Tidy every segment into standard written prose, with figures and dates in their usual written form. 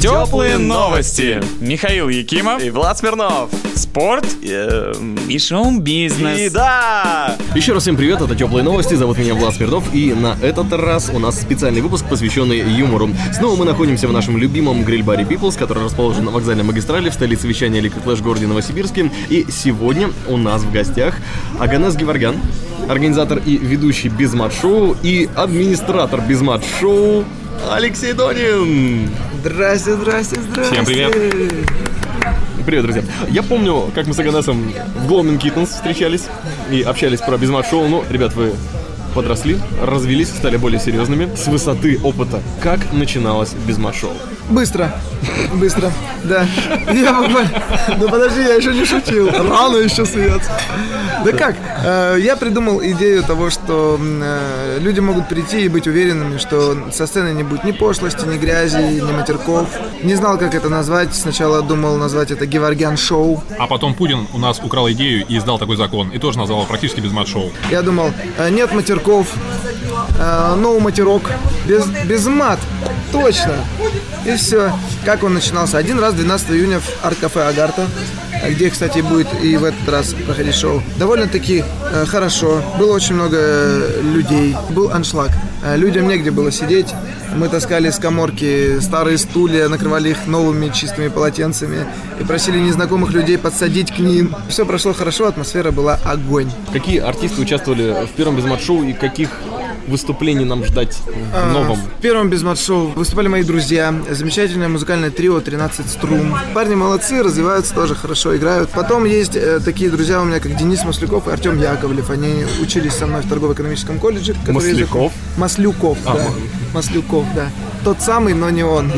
«Теплые новости». Михаил Якимов и Влад Смирнов. Спорт и шоу-бизнес. И да! Еще раз всем привет, это «Теплые новости». Зовут меня Влад Смирнов. И на этот раз у нас специальный выпуск, посвященный юмору. Снова мы находимся в нашем любимом гриль-баре People's, который расположен на вокзальной магистрали в столице вещания Liquid Flash в городе Новосибирске. И сегодня у нас в гостях Оганнес Геворгян, организатор и ведущий «Безмат-шоу» и администратор «Безмат-шоу» Алексей Донин. Здрасте, здрасте, здрасте. Всем привет. Привет, друзья. Я помню, как мы с Оганнесом в Glowing Kittens встречались и общались про безмат-шоу. Ну, ребят, вы подросли, развелись, стали более серьезными. С высоты опыта, как начиналось безмат-шоу? Быстро, да. Я буквально... Ну подожди, я еще не шутил. Рано еще смеяться. Да как? Я придумал идею того, что люди могут прийти и быть уверенными, что со сцены не будет ни пошлости, ни грязи, ни матерков. Не знал, как это назвать. Сначала думал назвать это Геворгян-шоу. А потом Путин у нас украл идею и издал такой закон. И тоже назвал практически безмат-шоу. Я думал, нет матерков, no матерок, без мат. Точно. И все. Как он начинался? Один раз, 12 июня, в арт-кафе «Агарта», где, кстати, будет и в этот раз проходить шоу. Довольно-таки хорошо. Было очень много людей. Был аншлаг. Людям негде было сидеть. Мы таскали из каморки старые стулья, накрывали их новыми чистыми полотенцами и просили незнакомых людей подсадить к ним. Все прошло хорошо, атмосфера была огонь. Какие артисты участвовали в первом безмат-шоу и каких выступлений нам ждать в новом? В первом безмат-шоу выступали мои друзья. Замечательное музыкальное трио 13 струм. Парни молодцы, развиваются тоже, хорошо играют. Потом есть такие друзья у меня, как Денис Маслюков и Артем Яковлев. Они учились со мной в Торгово-экономическом колледже. Маслюков, да. Тот самый, но не он.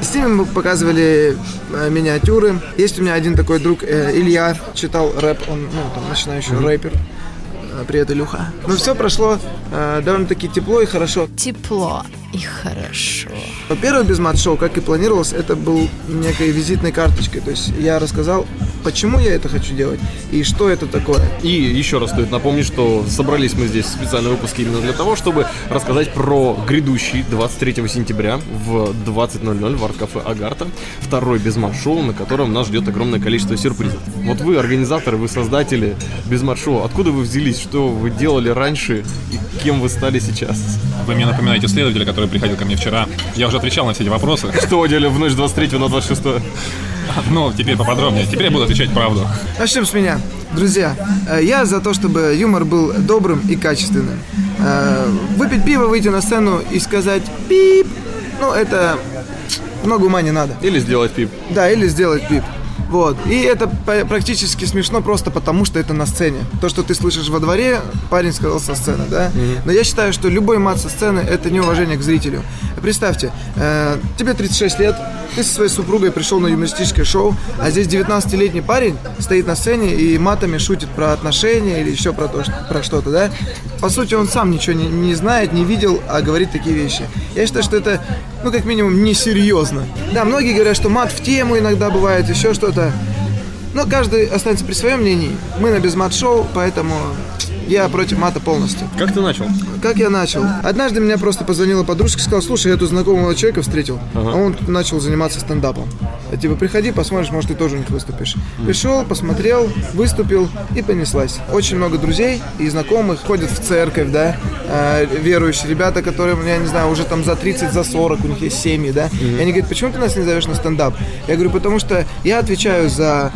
С ними мы показывали миниатюры. Есть у меня один такой друг, Илья, читал рэп. Он, начинающий рэпер. Привет, Илюха. Но все прошло довольно-таки тепло и хорошо. Первое безмат-шоу, как и планировалось, это был некой визитной карточкой. То есть я рассказал, почему я это хочу делать и что это такое. И еще раз стоит напомнить, что собрались мы здесь в специальном выпуске именно для того, чтобы рассказать про грядущий 23 сентября в 20:00 в арт-кафе «Агарта» второй безмат-шоу, на котором нас ждет огромное количество сюрпризов. Вот вы, организаторы, вы создатели безмат-шоу. Откуда вы взялись? Что вы делали раньше и кем вы стали сейчас? Вы мне напоминаете следователя, который приходил ко мне вчера. Я уже отвечал на все эти вопросы. Что делали в ночь 23 на 26? Ну, теперь поподробнее. Теперь я буду отвечать правду. Начнем с меня. Друзья, я за то, чтобы юмор был добрым и качественным. Выпить пиво, выйти на сцену и сказать «пип». Ну, это много ума не надо. Или сделать пип. Да, или сделать пип. Вот. И это практически смешно просто потому, что это на сцене. То, что ты слышишь во дворе, парень сказал со сцены, да? Mm-hmm. Но я считаю, что любой мат со сцены – это неуважение к зрителю. Представьте, тебе 36 лет, ты со своей супругой пришел на юмористическое шоу, а здесь 19-летний парень стоит на сцене и матами шутит про отношения или еще про что-то, да? По сути, он сам ничего не знает, не видел, а говорит такие вещи. Я считаю, что это, как минимум, несерьезно. Да, многие говорят, что мат в тему иногда бывает, еще что-то. Но каждый останется при своем мнении. Мы на безмат-шоу, поэтому я против мата полностью. Как ты начал? Как я начал? Однажды меня просто позвонила подружка и сказала: слушай, я тут знакомого человека встретил, а он начал заниматься стендапом. Типа, приходи, посмотришь, может, ты тоже у них выступишь. Пришел, посмотрел, выступил и понеслась. Очень много друзей и знакомых ходят в церковь, да, верующие ребята, которые, я не знаю, уже там за 30, за 40, у них есть семьи, да. И они говорят: почему ты нас не зовешь на стендап? Я говорю: потому что я отвечаю за,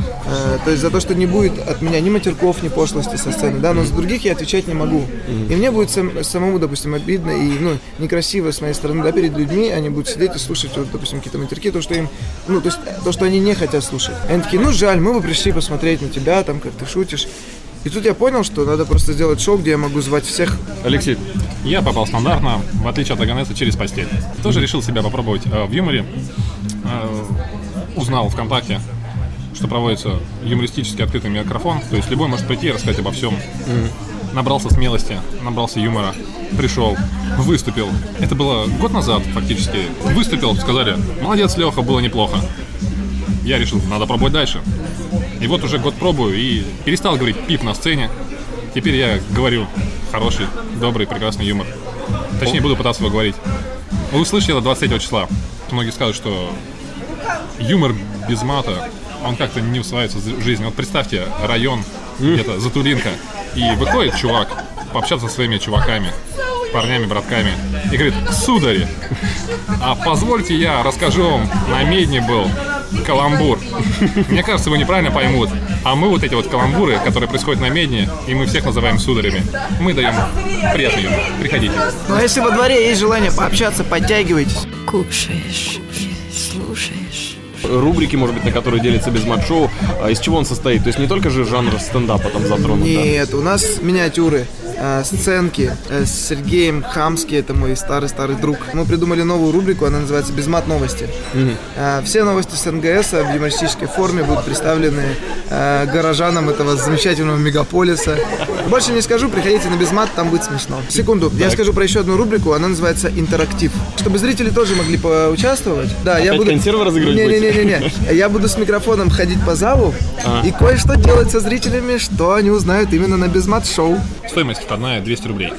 за то, что не будет от меня ни матерков, ни пошлости со сцены, да, но за других я отвечать не могу. И мне будет самому, допустим, обидно и, некрасиво с моей стороны, да, перед людьми. Они будут сидеть и слушать, допустим, какие-то матерки, то, что им, то есть то, что они не хотят слушать. Они такие: жаль, мы бы пришли посмотреть на тебя, там, как ты шутишь. И тут я понял, что надо просто сделать шоу, где я могу звать всех. Алексей, я попал стандартно, в отличие от Оганнеса, через постель. Тоже решил себя попробовать в юморе. Узнал ВКонтакте, что проводится юмористически открытый микрофон. То есть любой может прийти и рассказать обо всем. Набрался смелости, набрался юмора, пришел, выступил. Это было год назад фактически. Выступил, сказали: молодец, Леха, было неплохо. я решил, надо пробовать дальше. И вот уже год пробую и перестал говорить «пип» на сцене. Теперь я говорю хороший, добрый, прекрасный юмор. Точнее, буду пытаться его говорить. Вы услышите это 23 числа. Многие скажут, что юмор без мата, он как-то не усваивается в жизни. Вот представьте, район, где-то Затулинка, и выходит чувак пообщаться со своими чуваками, парнями, братками, и говорит: «Судари, а позвольте я расскажу вам, на медне был каламбур. Мне кажется, вы неправильно поймут. А мы вот эти вот каламбуры, которые происходят на медне, и мы всех называем сударями. Мы даем приятный юмор. Приходите». Но если во дворе есть желание пообщаться, подтягивайтесь. Кушаешь, слушаешь. Рубрики, может быть, на которые делится Безмат-шоу, из чего он состоит? То есть не только же жанр стендапа там затронут? Нет, да? У нас миниатюры, сценки с Сергеем Хамски, это мой старый-старый друг. Мы придумали новую рубрику, она называется «Безмат-новости». Все новости с НГС в юмористической форме будут представлены горожанам этого замечательного мегаполиса. Больше не скажу, приходите на Безмат, там будет смешно. Секунду, так. Я скажу про еще одну рубрику, она называется «Интерактив». Чтобы зрители тоже могли поучаствовать. Да, опять я буду... консервы разыгрывать? Не-не-не, я буду с микрофоном ходить по залу и кое-что делать со зрителями, что они узнают именно на Безмат-шоу. Стоимость входная 200 рублей.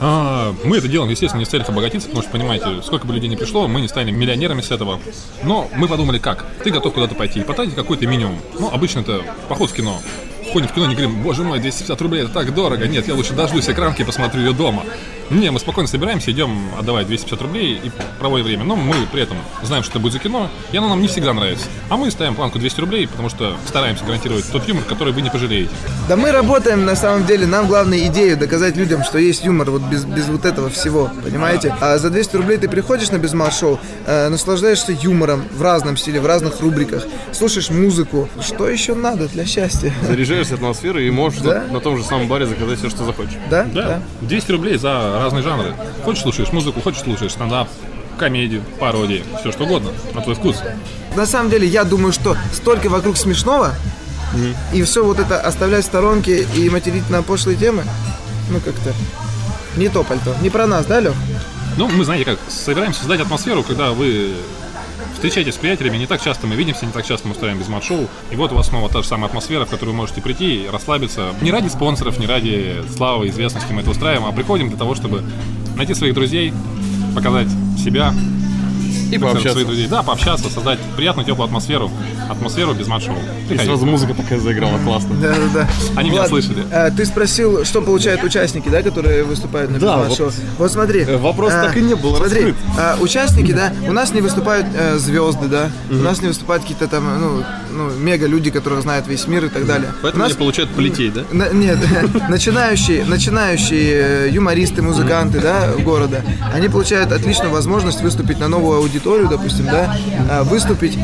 Мы это делаем, естественно, не в целях обогатиться, потому что, понимаете, сколько бы людей не пришло, мы не станем миллионерами с этого. Но мы подумали, как? Ты готов куда-то пойти и потратить какой-то минимум. Ну, обычно это поход в кино. Входим в кино, не говорим: «Боже мой, 250 рублей, это так дорого. Нет, я лучше дождусь экранки и посмотрю ее дома». Не, мы спокойно собираемся, идем отдавать 250 рублей и проводим время. Но мы при этом знаем, что это будет за кино, и оно нам не всегда нравится. А мы ставим планку 200 рублей, потому что стараемся гарантировать тот юмор, который вы не пожалеете. Да мы работаем, на самом деле, нам главное идею доказать людям, что есть юмор вот без вот этого всего, понимаете? А за 200 рублей ты приходишь на Безмат-шоу, наслаждаешься юмором в разном стиле, в разных рубриках, слушаешь музыку. Что еще надо для счастья? Заряжаешься атмосферой и можешь на том же самом баре заказать все, что захочешь. Да. 200 рублей за разные жанры. Хочешь — слушаешь музыку, хочешь — слушаешь стендап, комедию, пародии, все что угодно, на твой вкус. На самом деле, я думаю, что столько вокруг смешного, и все вот это оставлять в сторонке и материть на пошлые темы, ну как-то не то пальто. Не про нас, да, Лёх? Ну, мы, знаете как, собираемся создать атмосферу, когда вы встречаетесь с приятелями, не так часто мы видимся, не так часто мы устраиваем Безмат-шоу. И вот у вас снова та же самая атмосфера, в которую вы можете прийти и расслабиться. Не ради спонсоров, не ради славы, известности мы это устраиваем, а приходим для того, чтобы найти своих друзей, показать себя и пообщаться. Своих друзей. Да, пообщаться, создать приятную, теплую атмосферу. Атмосферу Безмат-шоу. И сразу музыка такая заиграла, классно. Да. Они меня слышали. Ты спросил, что получают участники, да, которые выступают на Безмат-шоу. Вот смотри. Вопрос так и не был раскрыт. Смотри, участники, да, у нас не выступают звезды, да, у нас не выступают какие-то там, ну, мега-люди, которые знают весь мир и так далее. Поэтому они получают плетей, да? Нет, начинающие юмористы, музыканты, да, города, они получают отличную возможность выступить на новую аудиторию, допустим, да, выступить,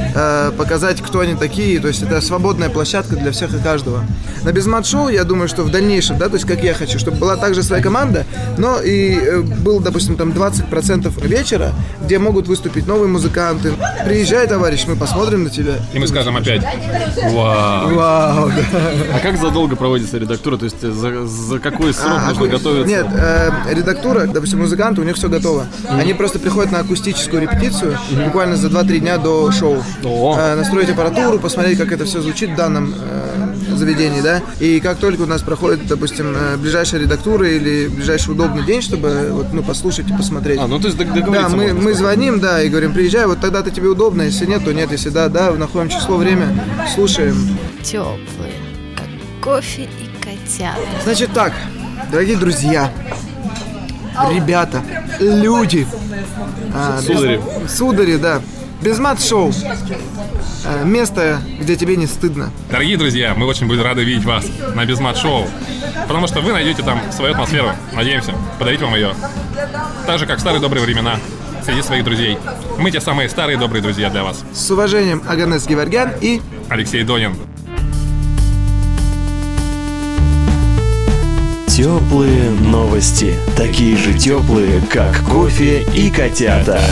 показать, кто они такие, то есть это свободная площадка для всех и каждого. На Безмат-шоу, я думаю, что в дальнейшем, да, то есть как я хочу, чтобы была также своя команда, но и был, допустим, там 20% вечера, где могут выступить новые музыканты. Приезжай, товарищ, мы посмотрим на тебя. И мы скажем опять: вау. А как задолго проводится редактура, то есть за какой срок нужно готовиться? Нет, редактура, допустим, музыканты, у них все готово. Они просто приходят на акустическую репетицию буквально за 2-3 дня до шоу. Настроить аппаратуру, посмотреть, как это все звучит в данном заведении, да, и как только у нас проходит, допустим, ближайшая редактура или ближайший удобный день, чтобы вот, ну, послушать и посмотреть. Ну, то есть договориться. Да, мы звоним, да, и говорим: приезжай, вот тогда-то тебе удобно, если нет, то нет, если да, находим число, время, слушаем. Теплые, как кофе и котята. Значит так, дорогие друзья, ребята, люди. Судари, да. Безмат-шоу. Место, где тебе не стыдно. Дорогие друзья, мы очень будем рады видеть вас на Безмат-шоу, потому что вы найдете там свою атмосферу, надеемся, подарить вам ее. Так же, как в старые добрые времена, среди своих друзей. Мы те самые старые добрые друзья для вас. С уважением, Оганнес Геворгян и Алексей Донин. Теплые новости. Такие же теплые, как кофе и котята.